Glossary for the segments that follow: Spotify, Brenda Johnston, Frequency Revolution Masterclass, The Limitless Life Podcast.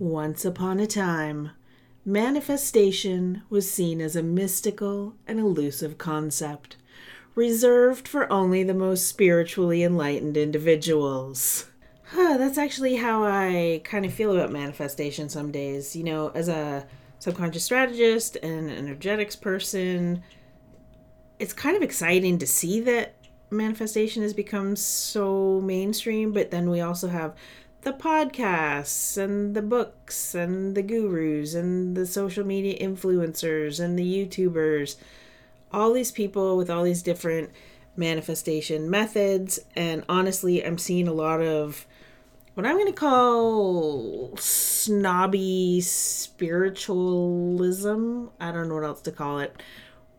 Once upon a time, manifestation was seen as a mystical and elusive concept, reserved for only the most spiritually enlightened individuals. That's actually how I kind of feel about manifestation some days. You know, as a subconscious strategist and energetics person, it's kind of exciting to see that manifestation has become so mainstream, but then we also have the podcasts and the books and the gurus and the social media influencers and the YouTubers, all these people with all these different manifestation methods. And honestly, I'm seeing a lot of what I'm going to call snobby spiritualism. I don't know what else to call it,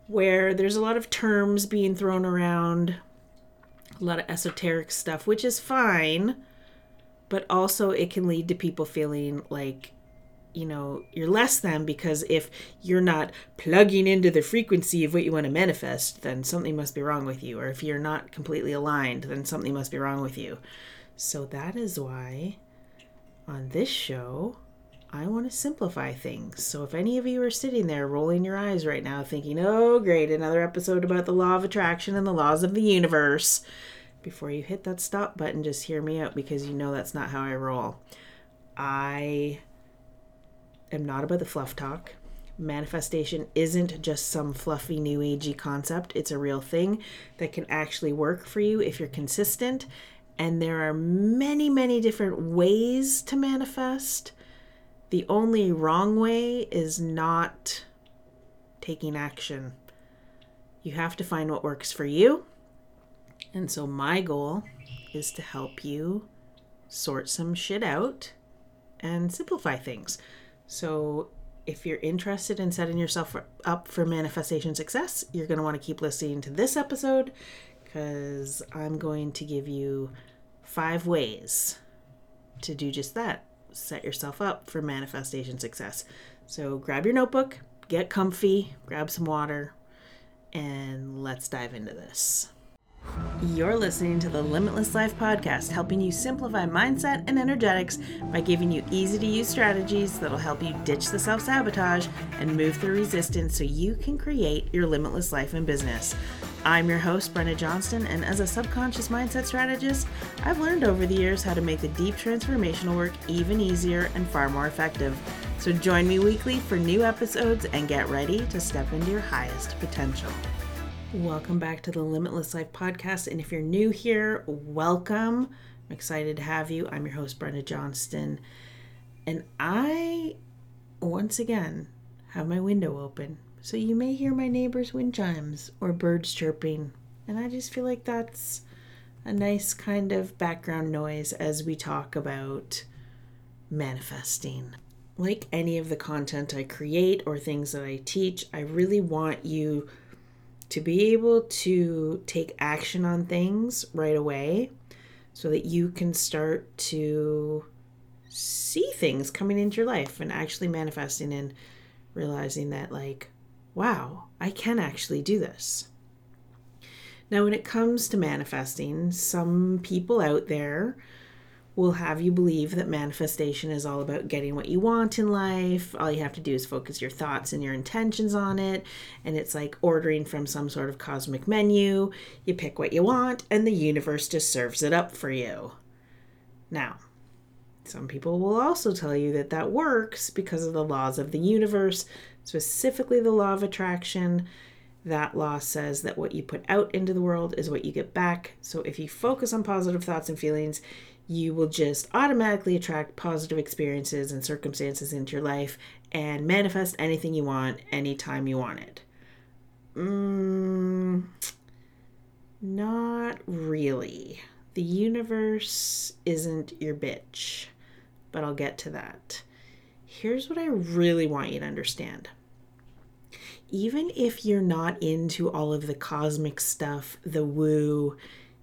where there's a lot of terms being thrown around, a lot of esoteric stuff, which is fine. But also it can lead to people feeling like, you know, you're less than, because if you're not plugging into the frequency of what you want to manifest, then something must be wrong with you. Or if you're not completely aligned, then something must be wrong with you. So that is why on this show, I want to simplify things. So if any of you are sitting there rolling your eyes right now thinking, oh, great, another episode about the law of attraction and the laws of the universe, before you hit that stop button, just hear me out, because you know that's not how I roll. I am not about the fluff talk. Manifestation isn't just some fluffy new agey concept. It's a real thing that can actually work for you if you're consistent. And there are many, many different ways to manifest. The only wrong way is not taking action. You have to find what works for you. And so my goal is to help you sort some shit out and simplify things. So if you're interested in setting yourself up for manifestation success, you're going to want to keep listening to this episode, because I'm going to give you 5 ways to do just that. Set yourself up for manifestation success. So grab your notebook, get comfy, grab some water, and let's dive into this. You're listening to the Limitless Life Podcast, helping you simplify mindset and energetics by giving you easy-to-use strategies that'll help you ditch the self-sabotage and move through resistance so you can create your limitless life and business. I'm your host, Brenda Johnston, and as a subconscious mindset strategist, I've learned over the years how to make the deep transformational work even easier and far more effective. So join me weekly for new episodes and get ready to step into your highest potential. Welcome back to the Limitless Life Podcast, and if you're new here, welcome. I'm excited to have you. I'm your host, Brenda Johnston, and I, once again, have my window open, so you may hear my neighbor's wind chimes or birds chirping, and I just feel like that's a nice kind of background noise as we talk about manifesting. Like any of the content I create or things that I teach, I really want you to be able to take action on things right away so that you can start to see things coming into your life and actually manifesting and realizing that, like, wow, I can actually do this. Now, when it comes to manifesting, some people out there will have you believe that manifestation is all about getting what you want in life. All you have to do is focus your thoughts and your intentions on it. And it's like ordering from some sort of cosmic menu. You pick what you want and the universe just serves it up for you. Now, some people will also tell you that that works because of the laws of the universe, specifically the law of attraction. That law says that what you put out into the world is what you get back. So if you focus on positive thoughts and feelings, you will just automatically attract positive experiences and circumstances into your life and manifest anything you want, anytime you want it. Not really. The universe isn't your bitch, but I'll get to that. Here's what I really want you to understand. Even if you're not into all of the cosmic stuff, the woo,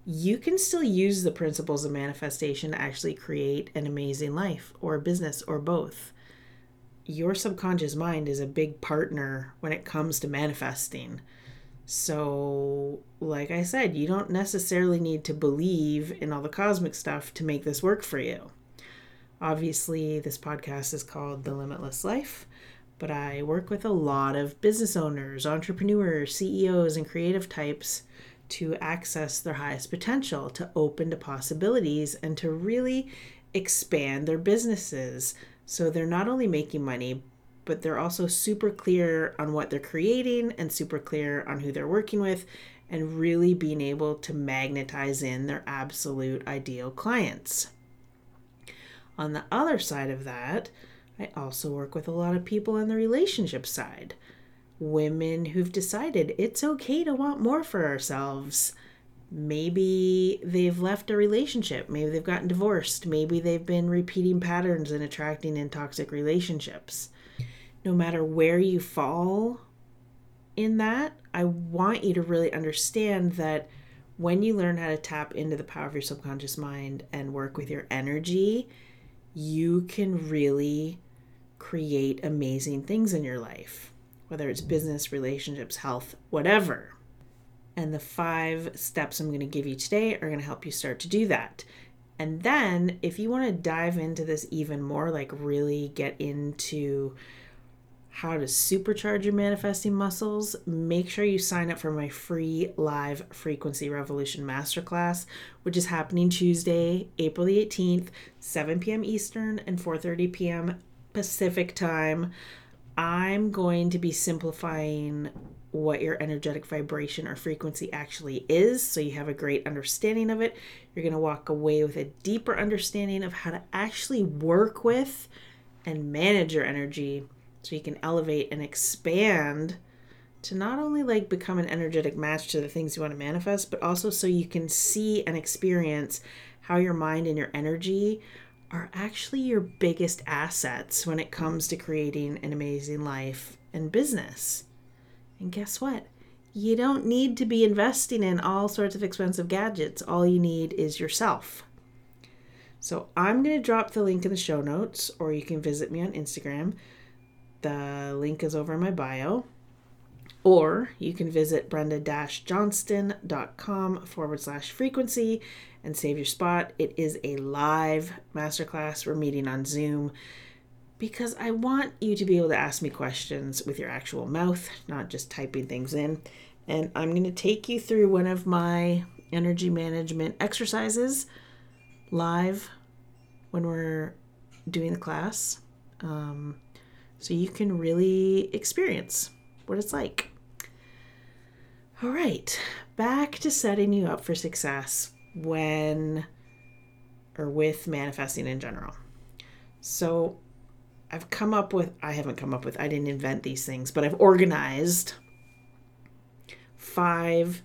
you can still use the principles of manifestation to actually create an amazing life or business or both. Your subconscious mind is a big partner when it comes to manifesting. So, like I said, you don't necessarily need to believe in all the cosmic stuff to make this work for you. Obviously, this podcast is called The Limitless Life, but I work with a lot of business owners, entrepreneurs, CEOs, and creative types to access their highest potential, to open to possibilities, and to really expand their businesses. So they're not only making money, but they're also super clear on what they're creating and super clear on who they're working with, and really being able to magnetize in their absolute ideal clients. On the other side of that, I also work with a lot of people on the relationship side. Women who've decided it's okay to want more for ourselves. Maybe they've left a relationship. Maybe they've gotten divorced. Maybe they've been repeating patterns and attracting in toxic relationships. No matter where you fall in that, I want you to really understand that when you learn how to tap into the power of your subconscious mind and work with your energy, you can really create amazing things in your life, whether it's business, relationships, health, whatever. And the 5 steps I'm going to give you today are going to help you start to do that. And then if you want to dive into this even more, like really get into how to supercharge your manifesting muscles, make sure you sign up for my free live Frequency Revolution Masterclass, which is happening Tuesday, April the 18th, 7 p.m. Eastern and 4:30 p.m. Pacific time. I'm going to be simplifying what your energetic vibration or frequency actually is, so you have a great understanding of it. You're going to walk away with a deeper understanding of how to actually work with and manage your energy, so you can elevate and expand to not only like become an energetic match to the things you want to manifest, but also so you can see and experience how your mind and your energy are actually your biggest assets when it comes to creating an amazing life and business. And guess what? You don't need to be investing in all sorts of expensive gadgets. All you need is yourself. So I'm going to drop the link in the show notes, or you can visit me on Instagram. The link is over in my bio, or you can visit brenda-johnston.com/frequency and save your spot. It is a live masterclass. We're meeting on Zoom because I want you to be able to ask me questions with your actual mouth, not just typing things in. And I'm going to take you through one of my energy management exercises live when we're doing the class. So you can really experience what it's like. All right, back to setting you up for success when or with manifesting in general. So I didn't invent these things, but I've organized 5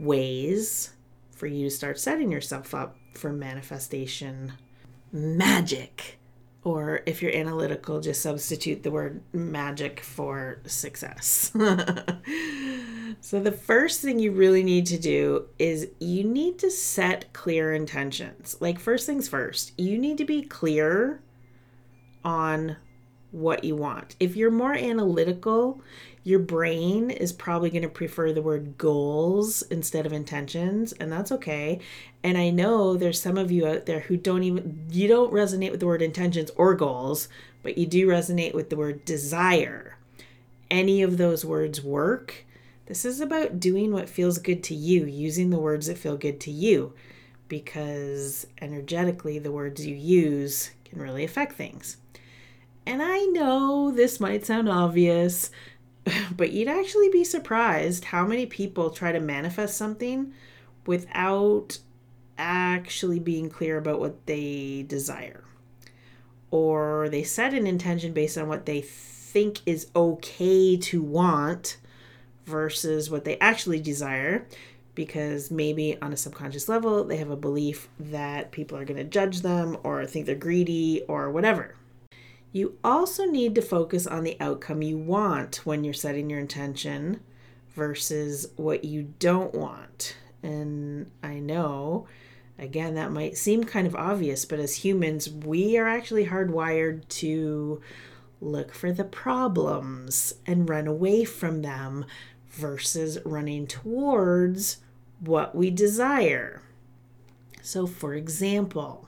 ways for you to start setting yourself up for manifestation magic. Or if you're analytical, just substitute the word magic for success. So the first thing you really need to do is you need to set clear intentions. Like first things first, you need to be clear on what you want. If you're more analytical, your brain is probably going to prefer the word goals instead of intentions, and that's okay. And I know there's some of you out there who don't resonate with the word intentions or goals, but you do resonate with the word desire. Any of those words work. This is about doing what feels good to you, using the words that feel good to you, because energetically the words you use can really affect things. And I know this might sound obvious, but you'd actually be surprised how many people try to manifest something without actually being clear about what they desire. Or they set an intention based on what they think is okay to want versus what they actually desire, because maybe on a subconscious level, they have a belief that people are going to judge them or think they're greedy or whatever. You also need to focus on the outcome you want when you're setting your intention versus what you don't want. And I know, again, that might seem kind of obvious, but as humans, we are actually hardwired to look for the problems and run away from them versus running towards what we desire. So, for example,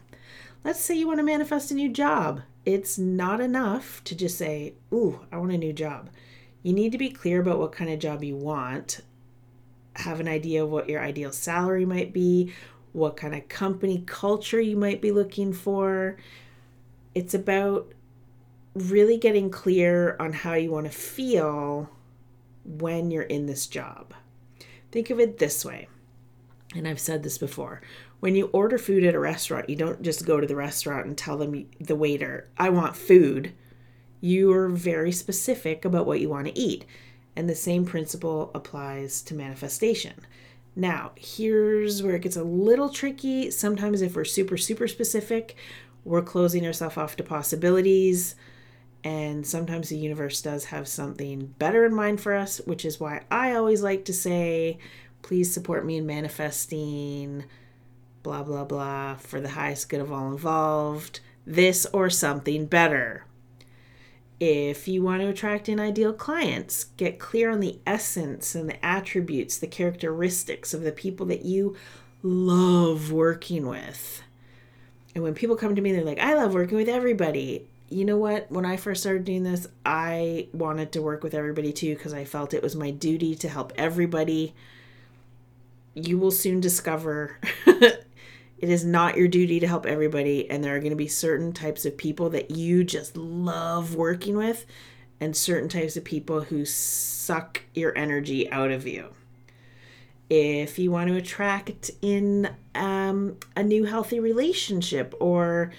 Let's say you want to manifest a new job. It's not enough to just say, ooh, I want a new job. You need to be clear about what kind of job you want, have an idea of what your ideal salary might be, what kind of company culture you might be looking for. It's about really getting clear on how you want to feel when you're in this job. Think of it this way, and I've said this before. When you order food at a restaurant, you don't just go to the restaurant and tell them, the waiter, I want food. You are very specific about what you want to eat. And the same principle applies to manifestation. Now, here's where it gets a little tricky. Sometimes if we're super, super specific, we're closing ourselves off to possibilities. And sometimes the universe does have something better in mind for us, which is why I always like to say, please support me in manifesting, blah, blah, blah, for the highest good of all involved, this or something better. If you want to attract an ideal client, get clear on the essence and the attributes, the characteristics of the people that you love working with. And when people come to me, they're like, I love working with everybody. You know what? When I first started doing this, I wanted to work with everybody too because I felt it was my duty to help everybody. You will soon discover it is not your duty to help everybody, and there are going to be certain types of people that you just love working with and certain types of people who suck your energy out of you. If you want to attract in a new healthy relationship, or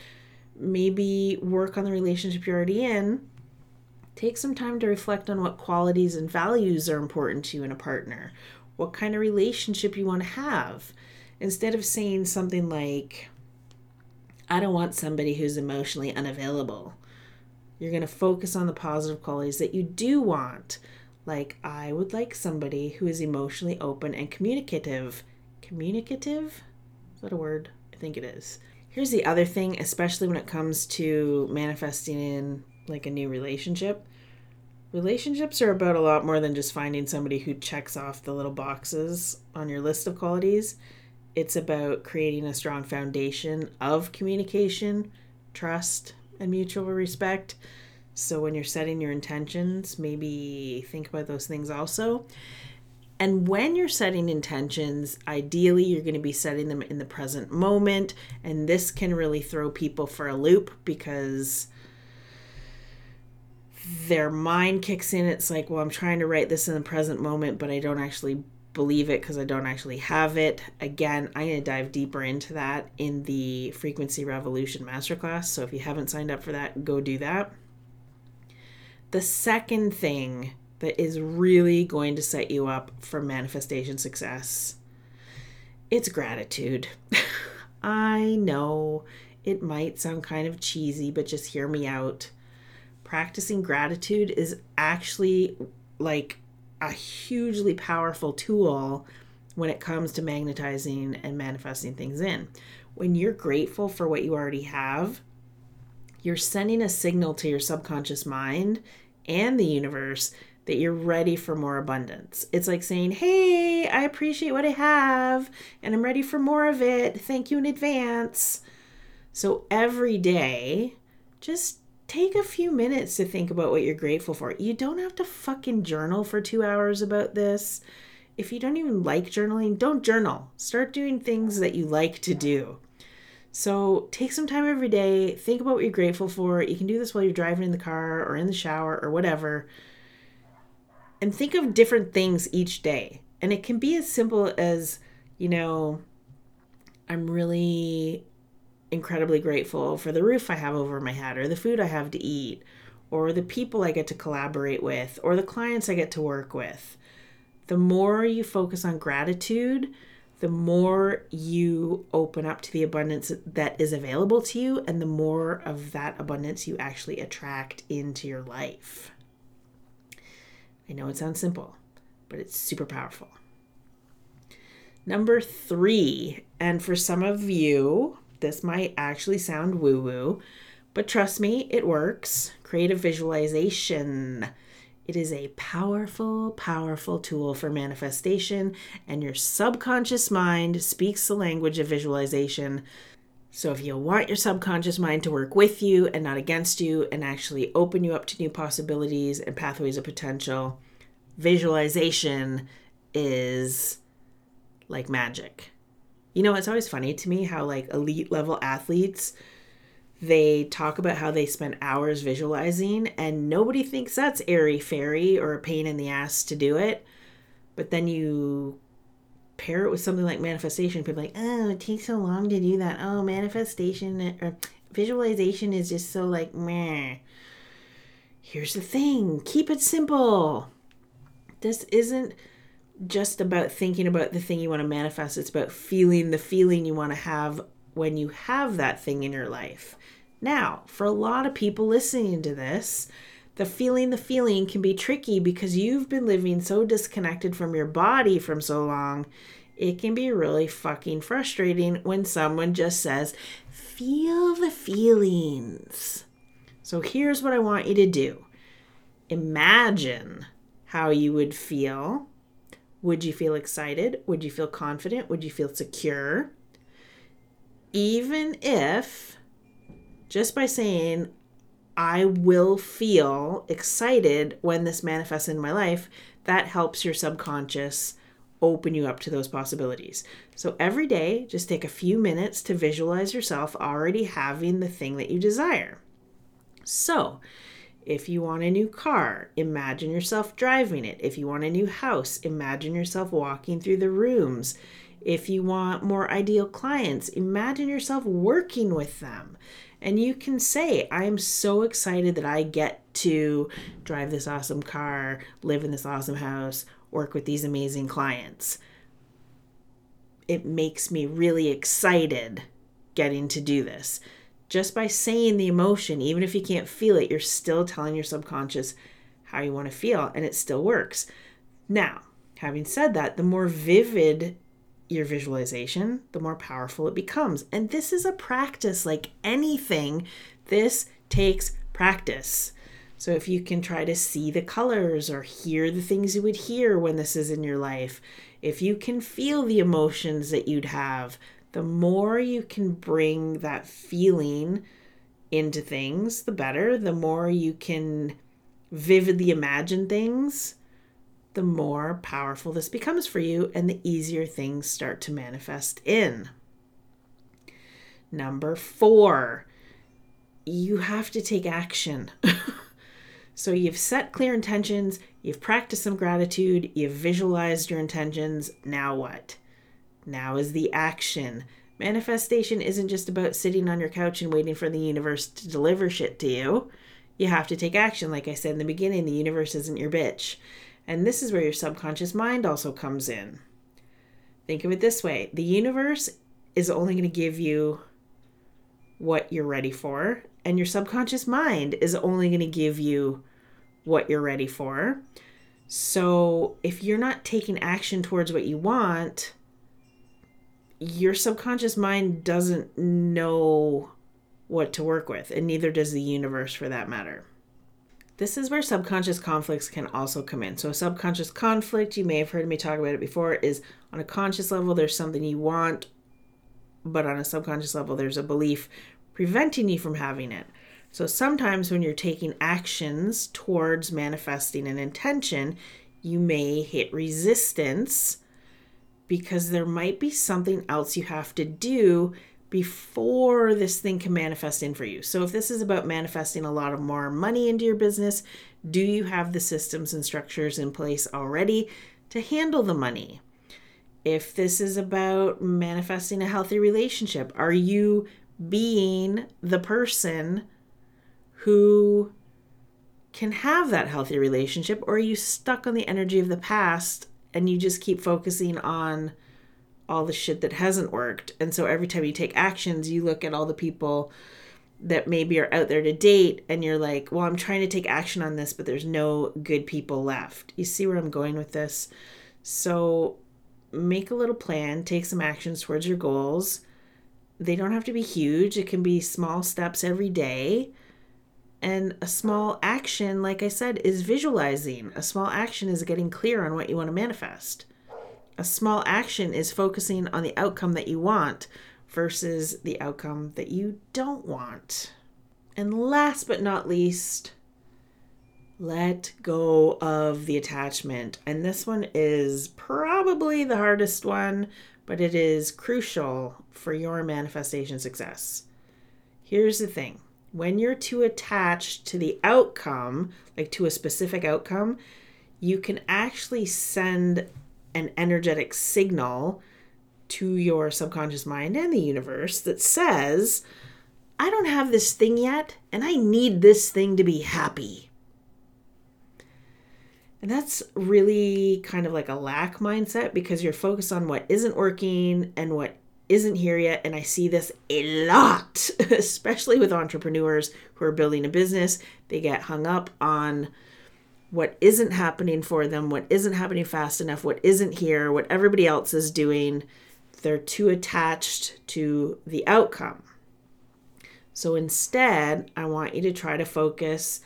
maybe work on the relationship you're already in, take some time to reflect on what qualities and values are important to you in a partner, what kind of relationship you want to have. Instead of saying something like, I don't want somebody who's emotionally unavailable, you're going to focus on the positive qualities that you do want. Like, I would like somebody who is emotionally open and communicative. Communicative? Is that a word? I think it is. Here's the other thing, especially when it comes to manifesting in like a new relationship. Relationships are about a lot more than just finding somebody who checks off the little boxes on your list of qualities. It's about creating a strong foundation of communication, trust, and mutual respect. So when you're setting your intentions, maybe think about those things also. And when you're setting intentions, ideally you're going to be setting them in the present moment. And this can really throw people for a loop because their mind kicks in. It's like, well, I'm trying to write this in the present moment, but I don't actually believe it because I don't actually have it. Again, I'm going to dive deeper into that in the Frequency Revolution Masterclass. So if you haven't signed up for that, go do that. The second thing that is really going to set you up for manifestation success, it's gratitude. I know it might sound kind of cheesy, but just hear me out. Practicing gratitude is actually like a hugely powerful tool when it comes to magnetizing and manifesting things in. When you're grateful for what you already have, you're sending a signal to your subconscious mind and the universe that you're ready for more abundance. It's like saying, hey, I appreciate what I have and I'm ready for more of it. Thank you in advance. So every day, just take a few minutes to think about what you're grateful for. You don't have to fucking journal for 2 hours about this. If you don't even like journaling, don't journal. Start doing things that you like to do. So take some time every day, think about what you're grateful for. You can do this while you're driving in the car or in the shower or whatever. And think of different things each day. And it can be as simple as, you know, I'm really incredibly grateful for the roof I have over my head, or the food I have to eat, or the people I get to collaborate with, or the clients I get to work with. The more you focus on gratitude, the more you open up to the abundance that is available to you, and the more of that abundance you actually attract into your life. I know it sounds simple, but it's super powerful. Number 3, and for some of you, this might actually sound woo-woo, but trust me, it works. Creative visualization. It is a powerful, powerful tool for manifestation, and your subconscious mind speaks the language of visualization. So if you want your subconscious mind to work with you and not against you and actually open you up to new possibilities and pathways of potential, visualization is like magic. You know, it's always funny to me how like elite level athletes, they talk about how they spend hours visualizing and nobody thinks that's airy-fairy or a pain in the ass to do it. But then you pair it with something like manifestation. People are like, oh, it takes so long to do that. Oh, manifestation or visualization is just so like, meh. Here's the thing. Keep it simple. This isn't just about thinking about the thing you want to manifest. It's about feeling the feeling you want to have when you have that thing in your life. Now, for a lot of people listening to this, the feeling can be tricky because you've been living so disconnected from your body for so long. It can be really fucking frustrating when someone just says, feel the feelings. So here's what I want you to do. Imagine how you would feel. Would you feel excited? Would you feel confident? Would you feel secure? Even if, just by saying, I will feel excited when this manifests in my life, that helps your subconscious open you up to those possibilities. So every day, just take a few minutes to visualize yourself already having the thing that you desire. So if you want a new car, imagine yourself driving it. If you want a new house, imagine yourself walking through the rooms. If you want more ideal clients, imagine yourself working with them. And you can say, I am so excited that I get to drive this awesome car, live in this awesome house, work with these amazing clients. It makes me really excited getting to do this. Just by saying the emotion, even if you can't feel it, you're still telling your subconscious how you want to feel, and it still works. Now, having said that, the more vivid your visualization, the more powerful it becomes. And this is a practice like anything. This takes practice. So if you can try to see the colors or hear the things you would hear when this is in your life, if you can feel the emotions that you'd have, the more you can bring that feeling into things, the better. The more you can vividly imagine things, the more powerful this becomes for you and the easier things start to manifest in. Number 4, you have to take action. So you've set clear intentions, you've practiced some gratitude, you've visualized your intentions. Now what? Now is the action. Manifestation isn't just about sitting on your couch and waiting for the universe to deliver shit to you. You have to take action. Like I said in the beginning, the universe isn't your bitch. And this is where your subconscious mind also comes in. Think of it this way. The universe is only going to give you what you're ready for. And your subconscious mind is only going to give you what you're ready for. So if you're not taking action towards what you want, your subconscious mind doesn't know what to work with. And neither does the universe for that matter. This is where subconscious conflicts can also come in. So a subconscious conflict, you may have heard me talk about it before, is on a conscious level, there's something you want, but on a subconscious level, there's a belief preventing you from having it. So sometimes when you're taking actions towards manifesting an intention, you may hit resistance because there might be something else you have to do before this thing can manifest in for you. So if this is about manifesting a lot of more money into your business, do you have the systems and structures in place already to handle the money? If this is about manifesting a healthy relationship, are you being the person who can have that healthy relationship, or are you stuck on the energy of the past and you just keep focusing on all the shit that hasn't worked? And so every time you take actions, you look at all the people that maybe are out there to date and you're like, well, I'm trying to take action on this, but there's no good people left. You see where I'm going with this? So make a little plan, take some actions towards your goals. They don't have to be huge. It can be small steps every day. And a small action, like I said, is visualizing. A small action is getting clear on what you want to manifest. A small action is focusing on the outcome that you want versus the outcome that you don't want. And last but not least, let go of the attachment. And this one is probably the hardest one, but it is crucial for your manifestation success. Here's the thing. When you're too attached to the outcome, like to a specific outcome, you can actually send an energetic signal to your subconscious mind and the universe that says, I don't have this thing yet, and I need this thing to be happy. And that's really kind of like a lack mindset, because you're focused on what isn't working and what isn't here yet. And I see this a lot, especially with entrepreneurs who are building a business. They get hung up on what isn't happening for them, what isn't happening fast enough, what isn't here, what everybody else is doing. They're too attached to the outcome. So instead, I want you to try to focus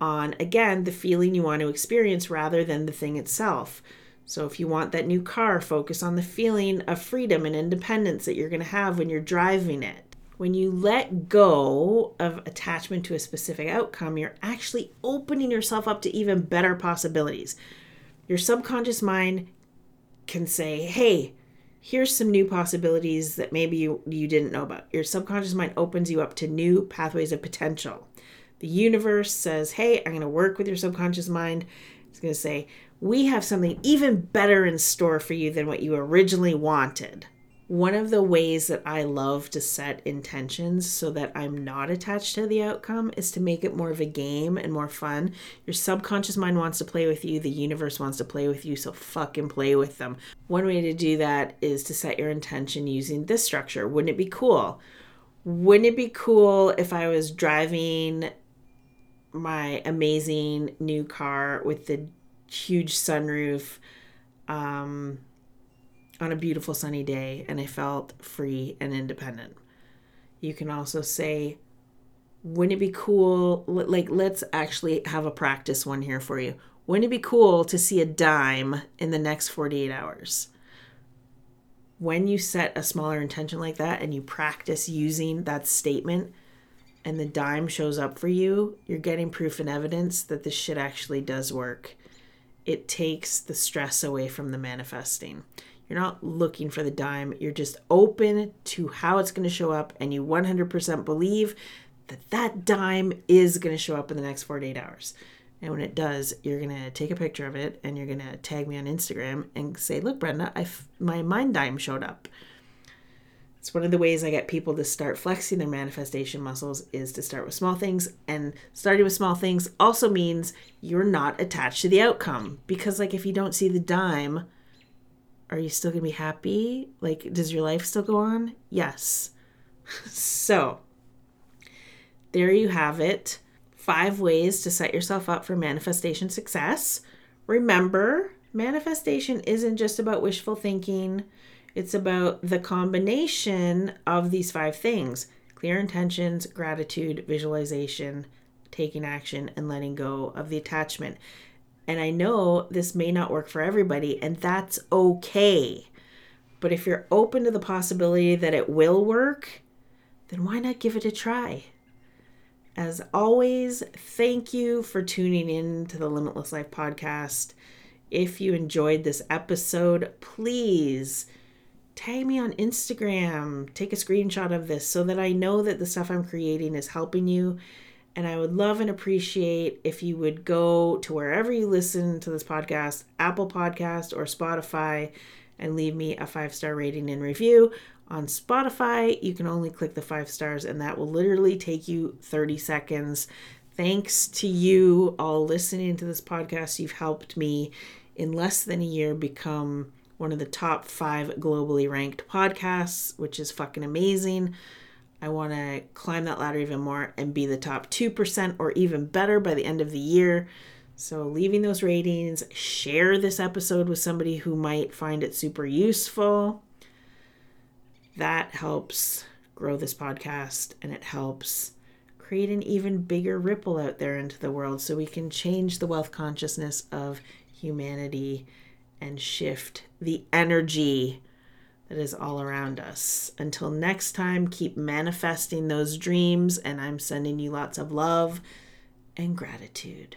on, again, the feeling you want to experience rather than the thing itself. So if you want that new car, focus on the feeling of freedom and independence that you're going to have when you're driving it. When you let go of attachment to a specific outcome, you're actually opening yourself up to even better possibilities. Your subconscious mind can say, hey, here's some new possibilities that maybe you didn't know about. Your subconscious mind opens you up to new pathways of potential. The universe says, hey, I'm going to work with your subconscious mind. It's going to say, we have something even better in store for you than what you originally wanted. One of the ways that I love to set intentions so that I'm not attached to the outcome is to make it more of a game and more fun. Your subconscious mind wants to play with you. The universe wants to play with you, so fucking play with them. One way to do that is to set your intention using this structure. Wouldn't it be cool? Wouldn't it be cool if I was driving my amazing new car with the huge sunroof, on a beautiful sunny day, and I felt free and independent? You can also say, wouldn't it be cool, like, let's actually have a practice one here for you. Wouldn't it be cool to see a dime in the next 48 hours? When you set a smaller intention like that and you practice using that statement and the dime shows up for you, you're getting proof and evidence that this shit actually does work. It takes the stress away from the manifesting. You're not looking for the dime. You're just open to how it's going to show up, and you 100% believe that that dime is going to show up in the next 48 hours. And when it does, you're going to take a picture of it, and you're going to tag me on Instagram and say, look, Brenda, my mind dime showed up. It's one of the ways I get people to start flexing their manifestation muscles is to start with small things. And starting with small things also means you're not attached to the outcome. Because, like, if you don't see the dime, are you still going to be happy? Like, does your life still go on? Yes. So there you have it. 5 ways to set yourself up for manifestation success. Remember, manifestation isn't just about wishful thinking. It's about the combination of these 5 things: clear intentions, gratitude, visualization, taking action, and letting go of the attachment. And I know this may not work for everybody, and that's okay. But if you're open to the possibility that it will work, then why not give it a try? As always, thank you for tuning in to the Limitless Life podcast. If you enjoyed this episode, please tag me on Instagram. Take a screenshot of this so that I know that the stuff I'm creating is helping you. And I would love and appreciate if you would go to wherever you listen to this podcast, Apple Podcast or Spotify, and leave me a 5-star rating and review. On Spotify, you can only click the 5 stars, and that will literally take you 30 seconds. Thanks to you all listening to this podcast. You've helped me in less than a year become one of the top 5 globally ranked podcasts, which is fucking amazing. I want to climb that ladder even more and be the top 2% or even better by the end of the year. So leaving those ratings, share this episode with somebody who might find it super useful. That helps grow this podcast, and it helps create an even bigger ripple out there into the world so we can change the wealth consciousness of humanity and shift the energy that is all around us. Until next time, keep manifesting those dreams, and I'm sending you lots of love and gratitude.